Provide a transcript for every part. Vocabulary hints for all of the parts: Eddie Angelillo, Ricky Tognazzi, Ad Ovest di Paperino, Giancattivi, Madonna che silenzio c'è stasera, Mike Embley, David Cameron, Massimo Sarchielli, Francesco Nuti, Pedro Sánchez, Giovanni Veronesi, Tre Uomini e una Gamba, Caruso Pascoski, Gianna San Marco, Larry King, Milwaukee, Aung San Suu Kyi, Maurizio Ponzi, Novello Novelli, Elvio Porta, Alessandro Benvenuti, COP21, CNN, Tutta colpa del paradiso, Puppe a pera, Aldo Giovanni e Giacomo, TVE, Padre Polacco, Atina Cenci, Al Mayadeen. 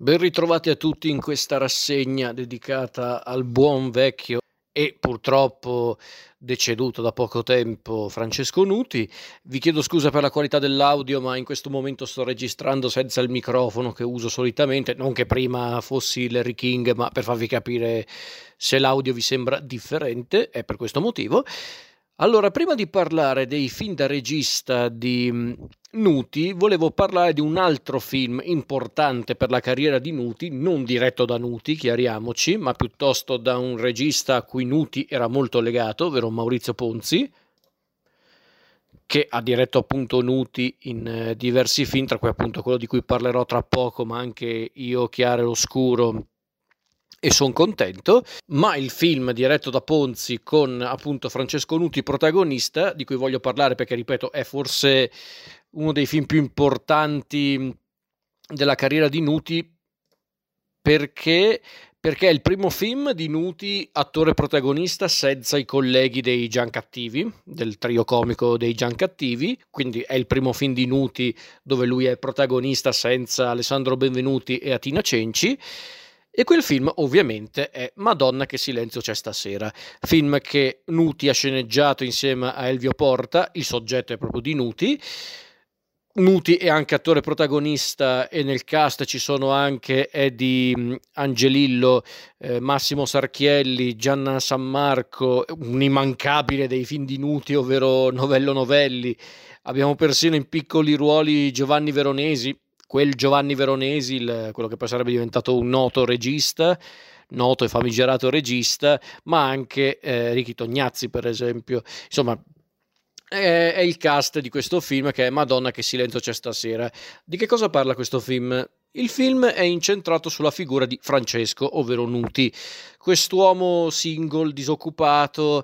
Ben ritrovati a tutti in questa rassegna dedicata al buon vecchio e purtroppo deceduto da poco tempo Francesco Nuti. Vi chiedo scusa per la qualità dell'audio, ma in questo momento sto registrando senza il microfono che uso solitamente, non che prima fossi Larry King, ma per farvi capire se l'audio vi sembra differente, è per questo motivo. Allora, prima di parlare dei film da regista di Nuti, volevo parlare di un altro film importante per la carriera di Nuti, non diretto da Nuti, chiariamoci, ma piuttosto da un regista a cui Nuti era molto legato, ovvero Maurizio Ponzi, che ha diretto appunto Nuti in diversi film, tra cui appunto quello di cui parlerò tra poco, ma anche Io, Chiaro e Oscuro, e Son contento. Ma il film diretto da Ponzi con appunto Francesco Nuti protagonista, di cui voglio parlare perché, ripeto, è forse uno dei film più importanti della carriera di Nuti, perché è il primo film di Nuti attore protagonista senza i colleghi dei Giancattivi, del trio comico dei Giancattivi, quindi è il primo film di Nuti dove lui è protagonista senza Alessandro Benvenuti e Atina Cenci. E quel film ovviamente è Madonna che silenzio c'è stasera, film che Nuti ha sceneggiato insieme a Elvio Porta, il soggetto è proprio di Nuti. Nuti è anche attore protagonista e nel cast ci sono anche Eddie Angelillo, Massimo Sarchielli, Gianna San Marco, un immancabile dei film di Nuti, ovvero Novello Novelli. Abbiamo persino in piccoli ruoli Giovanni Veronesi, quel Giovanni Veronesi, quello che poi sarebbe diventato un noto e famigerato regista, ma anche Ricky Tognazzi, per esempio. Insomma, è il cast di questo film che è Madonna che silenzio c'è stasera. Di che cosa parla questo film? Il film è incentrato sulla figura di Francesco, ovvero Nuti, quest'uomo single, disoccupato,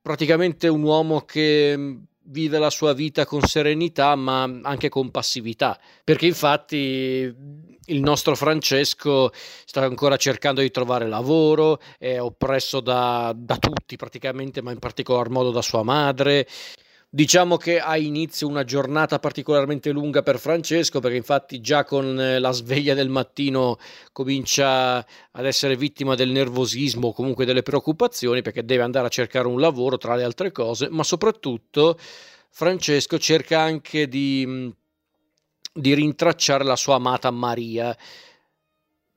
praticamente un uomo che vive la sua vita con serenità ma anche con passività, perché infatti il nostro Francesco sta ancora cercando di trovare lavoro, è oppresso da tutti praticamente, ma in particolar modo da sua madre. Diciamo che ha inizio una giornata particolarmente lunga per Francesco, perché infatti già con la sveglia del mattino comincia ad essere vittima del nervosismo o comunque delle preoccupazioni, perché deve andare a cercare un lavoro tra le altre cose, ma soprattutto Francesco cerca anche di rintracciare la sua amata Maria,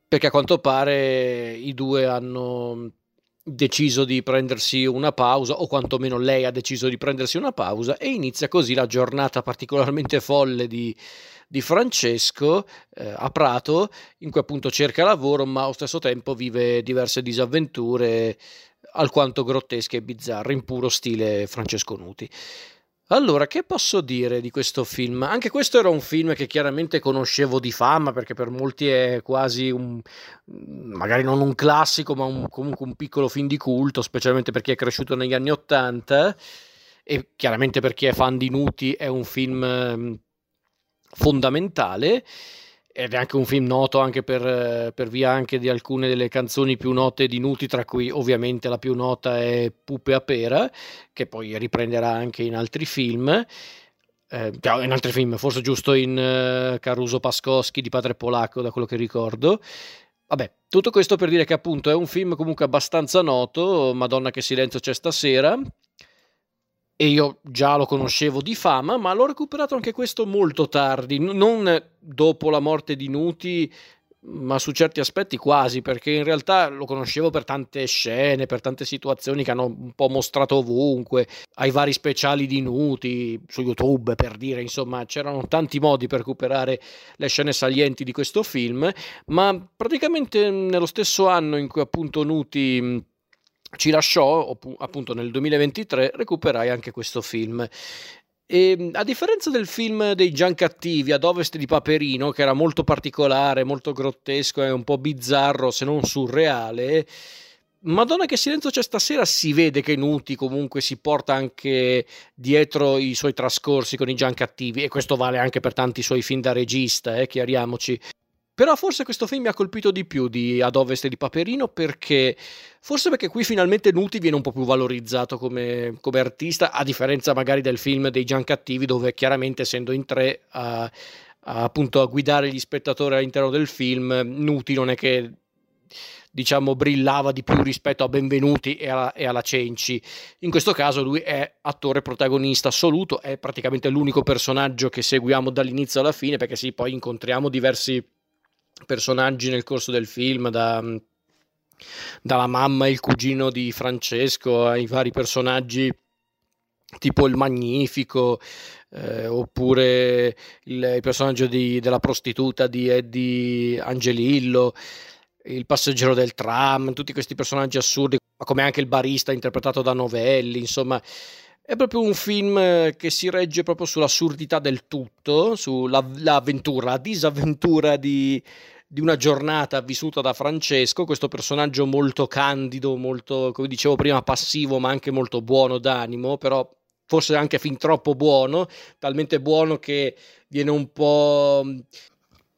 perché a quanto pare i due hanno deciso di prendersi una pausa, o quantomeno lei ha deciso di prendersi una pausa, e inizia così la giornata particolarmente folle di Francesco a Prato, in cui appunto cerca lavoro ma allo stesso tempo vive diverse disavventure alquanto grottesche e bizzarre in puro stile Francesco Nuti. Allora, che posso dire di questo film? Anche questo era un film che chiaramente conoscevo di fama, perché per molti è quasi magari non un classico, ma comunque un piccolo film di culto, specialmente per chi è cresciuto negli anni '80, e chiaramente per chi è fan di Nuti è un film fondamentale, ed è anche un film noto anche per via anche di alcune delle canzoni più note di Nuti, tra cui ovviamente la più nota è Puppe a pera, che poi riprenderà anche in altri film, forse giusto in Caruso Pascoski di Padre Polacco, da quello che ricordo. Vabbè, tutto questo per dire che appunto è un film comunque abbastanza noto, Madonna che silenzio c'è stasera, e io già lo conoscevo di fama, ma l'ho recuperato anche questo molto tardi, non dopo la morte di Nuti, ma su certi aspetti quasi, perché in realtà lo conoscevo per tante scene, per tante situazioni che hanno un po' mostrato ovunque, ai vari speciali di Nuti su YouTube, per dire, insomma c'erano tanti modi per recuperare le scene salienti di questo film. Ma praticamente nello stesso anno in cui appunto Nuti ci lasciò, appunto nel 2023, recuperai anche questo film. E a differenza del film dei Giancattivi, Ad Ovest di Paperino, che era molto particolare, molto grottesco e un po' bizzarro, se non surreale, Madonna che silenzio c'è stasera si vede che Nuti comunque si porta anche dietro i suoi trascorsi con i Giancattivi, e questo vale anche per tanti suoi film da regista, chiariamoci. Però forse questo film mi ha colpito di più di Ad Ovest e di Paperino, perché qui finalmente Nuti viene un po' più valorizzato come artista, a differenza magari del film dei Giancattivi, dove chiaramente essendo in tre appunto a guidare gli spettatori all'interno del film, Nuti non è che diciamo brillava di più rispetto a Benvenuti e alla Cenci. In questo caso lui è attore protagonista assoluto, è praticamente l'unico personaggio che seguiamo dall'inizio alla fine, perché sì, poi incontriamo diversi personaggi nel corso del film, dalla mamma e il cugino di Francesco ai vari personaggi tipo il Magnifico, oppure il personaggio della prostituta di Eddie Angelillo, il passeggero del tram, tutti questi personaggi assurdi, ma come anche il barista interpretato da Novelli. Insomma, è proprio un film che si regge proprio sull'assurdità del tutto, sull'avventura, la disavventura di una giornata vissuta da Francesco, questo personaggio molto candido, molto, come dicevo prima, passivo, ma anche molto buono d'animo, però forse anche fin troppo buono, talmente buono che viene un po'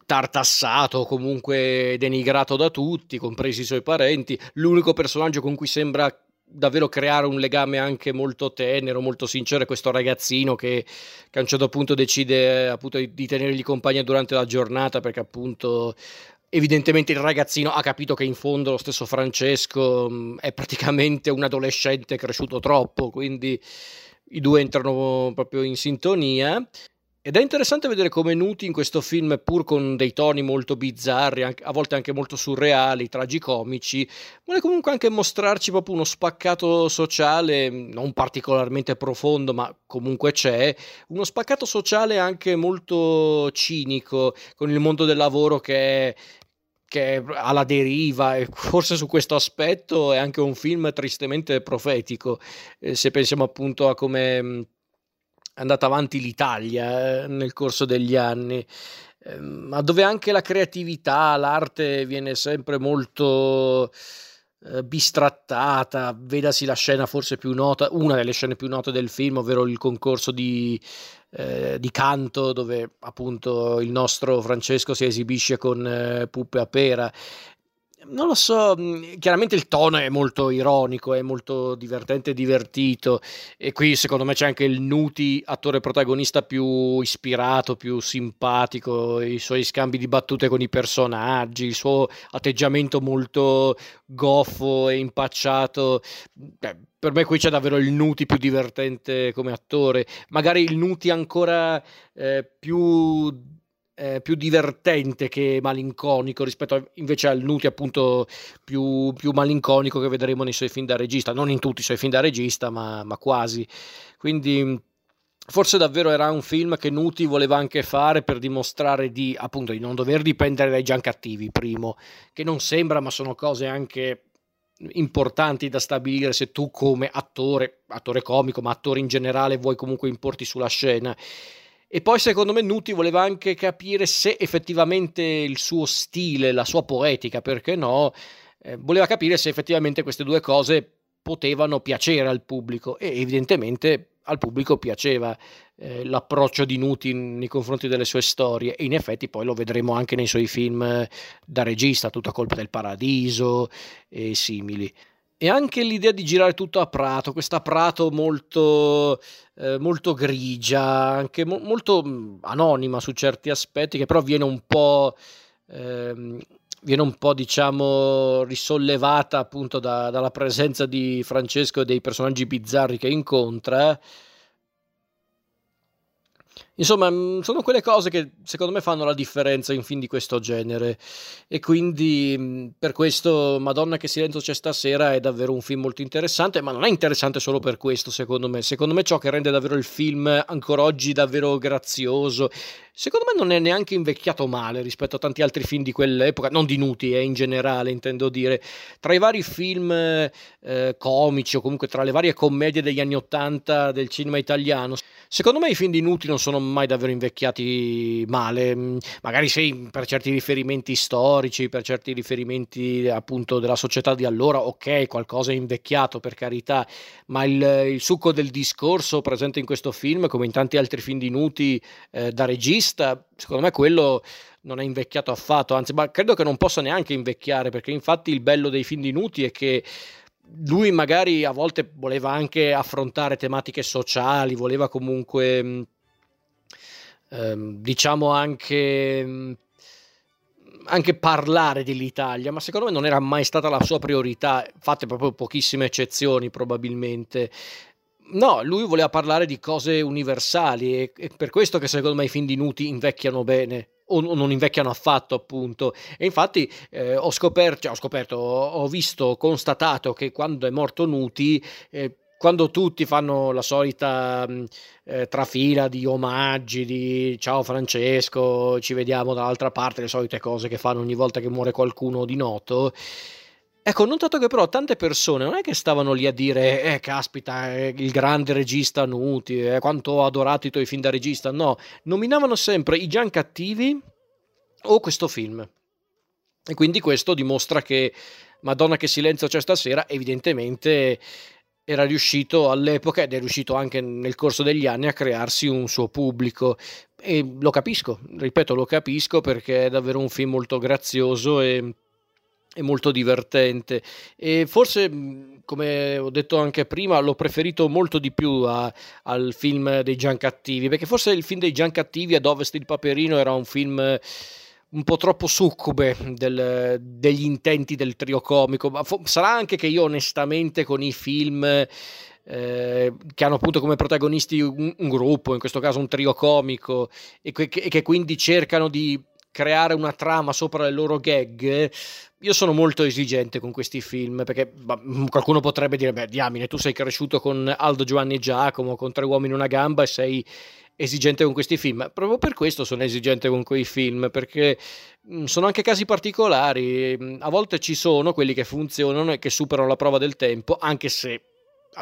tartassato, comunque denigrato da tutti, compresi i suoi parenti. L'unico personaggio con cui sembra davvero creare un legame anche molto tenero, molto sincero, è questo ragazzino che a un certo punto decide appunto di tenergli compagnia durante la giornata, perché appunto evidentemente il ragazzino ha capito che in fondo lo stesso Francesco è praticamente un adolescente cresciuto troppo, quindi i due entrano proprio in sintonia. Ed è interessante vedere come Nuti in questo film, pur con dei toni molto bizzarri, a volte anche molto surreali, tragicomici, vuole comunque anche mostrarci proprio uno spaccato sociale, non particolarmente profondo, ma comunque c'è, uno spaccato sociale anche molto cinico, con il mondo del lavoro che è alla deriva, e forse su questo aspetto è anche un film tristemente profetico, se pensiamo appunto a come è andata avanti l'Italia nel corso degli anni, ma dove anche la creatività, l'arte viene sempre molto bistrattata. Vedasi la scena forse più nota, una delle scene più note del film, ovvero il concorso di canto, dove appunto il nostro Francesco si esibisce con Puppe a pera. Non lo so, chiaramente il tono è molto ironico, è molto divertente e divertito, e qui secondo me c'è anche il Nuti, attore protagonista, più ispirato, più simpatico, i suoi scambi di battute con i personaggi, il suo atteggiamento molto goffo e impacciato. Beh, per me qui c'è davvero il Nuti più divertente come attore, magari il Nuti ancora più divertente che malinconico, rispetto invece al Nuti appunto più malinconico che vedremo nei suoi film da regista, non in tutti i suoi film da regista, ma quasi. Quindi forse davvero era un film che Nuti voleva anche fare per dimostrare appunto di non dover dipendere dai Giancattivi, primo, che non sembra, ma sono cose anche importanti da stabilire se tu come attore comico, ma attore in generale, vuoi comunque importi sulla scena. E poi secondo me Nuti voleva anche capire se effettivamente il suo stile, la sua poetica, perché no, voleva capire se effettivamente queste due cose potevano piacere al pubblico, e evidentemente al pubblico piaceva l'approccio di Nuti nei confronti delle sue storie, e in effetti poi lo vedremo anche nei suoi film da regista, Tutta colpa del paradiso e simili. E anche l'idea di girare tutto a Prato, questa Prato molto grigia, anche molto anonima su certi aspetti, che però viene un po' diciamo risollevata appunto dalla presenza di Francesco e dei personaggi bizzarri che incontra. Insomma, sono quelle cose che secondo me fanno la differenza in film di questo genere, e quindi per questo Madonna che silenzio c'è stasera è davvero un film molto interessante, ma non è interessante solo per questo, secondo me ciò che rende davvero il film ancora oggi davvero grazioso, secondo me non è neanche invecchiato male rispetto a tanti altri film di quell'epoca, non di Nuti, in generale intendo dire, tra i vari film comici o comunque tra le varie commedie degli anni '80 del cinema italiano, secondo me i film di Nuti non sono mai davvero invecchiati male, magari sì per certi riferimenti storici, per certi riferimenti appunto della società di allora, ok, qualcosa è invecchiato per carità, ma il succo del discorso presente in questo film, come in tanti altri film di Nuti da regista, secondo me quello non è invecchiato affatto, anzi, ma credo che non possa neanche invecchiare, perché infatti il bello dei film di Nuti è che lui magari a volte voleva anche affrontare tematiche sociali, voleva comunque diciamo anche parlare dell'Italia, ma secondo me non era mai stata la sua priorità, fatte proprio pochissime eccezioni probabilmente. No, lui voleva parlare di cose universali, e per questo che secondo me i film di Nuti invecchiano bene, o non invecchiano affatto, appunto. E infatti ho constatato che quando è morto Nuti, quando tutti fanno la solita trafila di omaggi, di ciao Francesco, ci vediamo dall'altra parte, le solite cose che fanno ogni volta che muore qualcuno di noto, ecco, ho notato che però tante persone non è che stavano lì a dire caspita, il grande regista Nuti, quanto ho adorato i tuoi film da regista. No, nominavano sempre i Giancattivi o questo film, e quindi questo dimostra che Madonna che silenzio c'è stasera evidentemente era riuscito all'epoca, ed è riuscito anche nel corso degli anni, a crearsi un suo pubblico, e lo capisco, ripeto, lo capisco, perché è davvero un film molto grazioso e molto divertente, e forse, come ho detto anche prima, l'ho preferito molto di più al film dei Giancattivi, perché forse il film dei Giancattivi, Ad Ovest di Paperino, era un film un po' troppo succube degli intenti del trio comico. Ma sarà anche che io onestamente con i film che hanno appunto come protagonisti un gruppo, in questo caso un trio comico, e che quindi cercano di creare una trama sopra le loro gag, io sono molto esigente con questi film, perché qualcuno potrebbe dire, beh, diamine, tu sei cresciuto con Aldo Giovanni e Giacomo, con Tre Uomini e una Gamba, e sei esigente con questi film. Proprio per questo sono esigente con quei film, perché sono anche casi particolari. A volte ci sono quelli che funzionano e che superano la prova del tempo, anche se,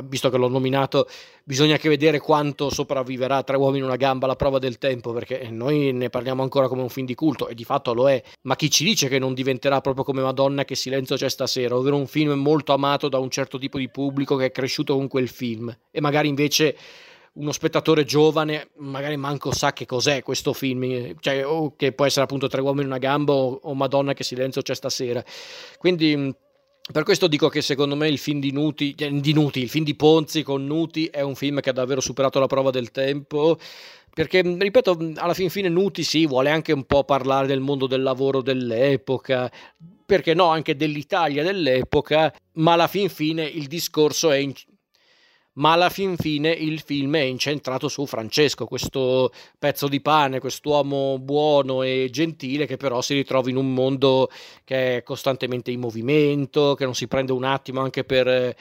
visto che l'ho nominato, bisogna anche vedere quanto sopravviverà Tre Uomini e una Gamba alla prova del tempo, perché noi ne parliamo ancora come un film di culto, e di fatto lo è, ma chi ci dice che non diventerà proprio come Madonna che silenzio c'è stasera, ovvero un film molto amato da un certo tipo di pubblico che è cresciuto con quel film, e magari invece uno spettatore giovane magari manco sa che cos'è questo film, cioè, o che può essere appunto Tre Uomini e una Gamba o Madonna che silenzio c'è stasera. Quindi per questo dico che secondo me il film il film di Ponzi con Nuti è un film che ha davvero superato la prova del tempo, perché, ripeto, alla fin fine Nuti sì, vuole anche un po' parlare del mondo del lavoro dell'epoca, perché no, anche dell'Italia dell'epoca, ma alla fin fine il film è incentrato su Francesco, questo pezzo di pane, quest'uomo buono e gentile che però si ritrova in un mondo che è costantemente in movimento, che non si prende un attimo anche per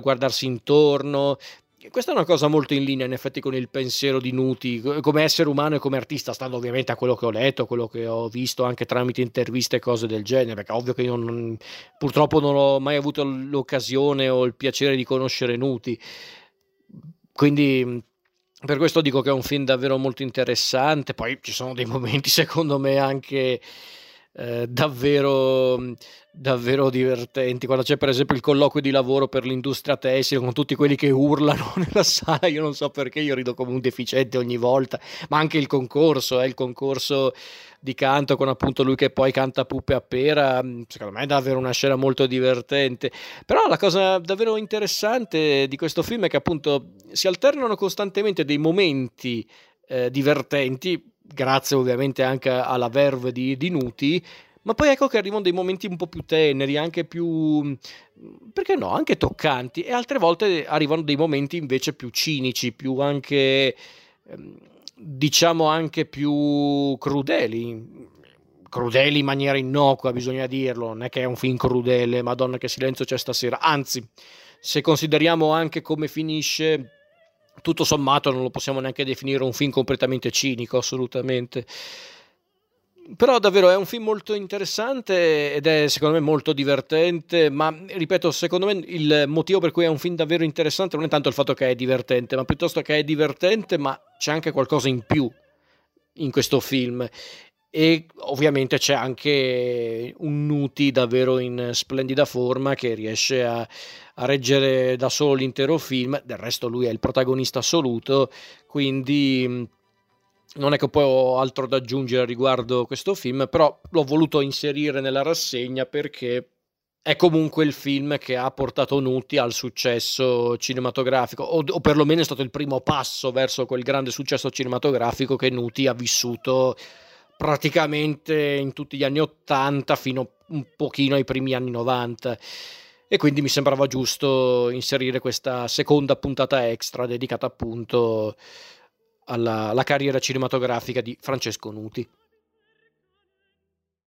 guardarsi intorno. Questa è una cosa molto in linea in effetti con il pensiero di Nuti come essere umano e come artista, stando ovviamente a quello che ho letto, quello che ho visto anche tramite interviste e cose del genere, perché ovvio che io purtroppo non ho mai avuto l'occasione o il piacere di conoscere Nuti, quindi per questo dico che è un film davvero molto interessante. Poi ci sono dei momenti secondo me anche davvero divertenti, quando c'è per esempio il colloquio di lavoro per l'industria tessile con tutti quelli che urlano nella sala, io non so perché, io rido come un deficiente ogni volta, ma anche il concorso di canto con appunto lui che poi canta Puppe a Pera, secondo me è davvero una scena molto divertente. Però la cosa davvero interessante di questo film è che appunto si alternano costantemente dei momenti divertenti, grazie ovviamente anche alla verve di Nuti, ma poi ecco che arrivano dei momenti un po' più teneri, anche più, perché no, anche toccanti, e altre volte arrivano dei momenti invece più cinici, più anche, diciamo, anche più crudeli in maniera innocua, bisogna dirlo, non è che è un film crudele Madonna che silenzio c'è stasera, anzi, se consideriamo anche come finisce, tutto sommato non lo possiamo neanche definire un film completamente cinico, assolutamente. Però davvero è un film molto interessante ed è secondo me molto divertente, ma ripeto, secondo me il motivo per cui è un film davvero interessante non è tanto il fatto che è divertente, ma piuttosto che è divertente ma c'è anche qualcosa in più in questo film, e ovviamente c'è anche un Nuti davvero in splendida forma che riesce a reggere da solo l'intero film. Del resto lui è il protagonista assoluto, quindi non è che poi ho altro da aggiungere riguardo questo film, però l'ho voluto inserire nella rassegna perché è comunque il film che ha portato Nuti al successo cinematografico, o perlomeno è stato il primo passo verso quel grande successo cinematografico che Nuti ha vissuto praticamente in tutti gli anni 80 fino un pochino ai primi anni 90, e quindi mi sembrava giusto inserire questa seconda puntata extra dedicata appunto alla carriera cinematografica di Francesco Nuti.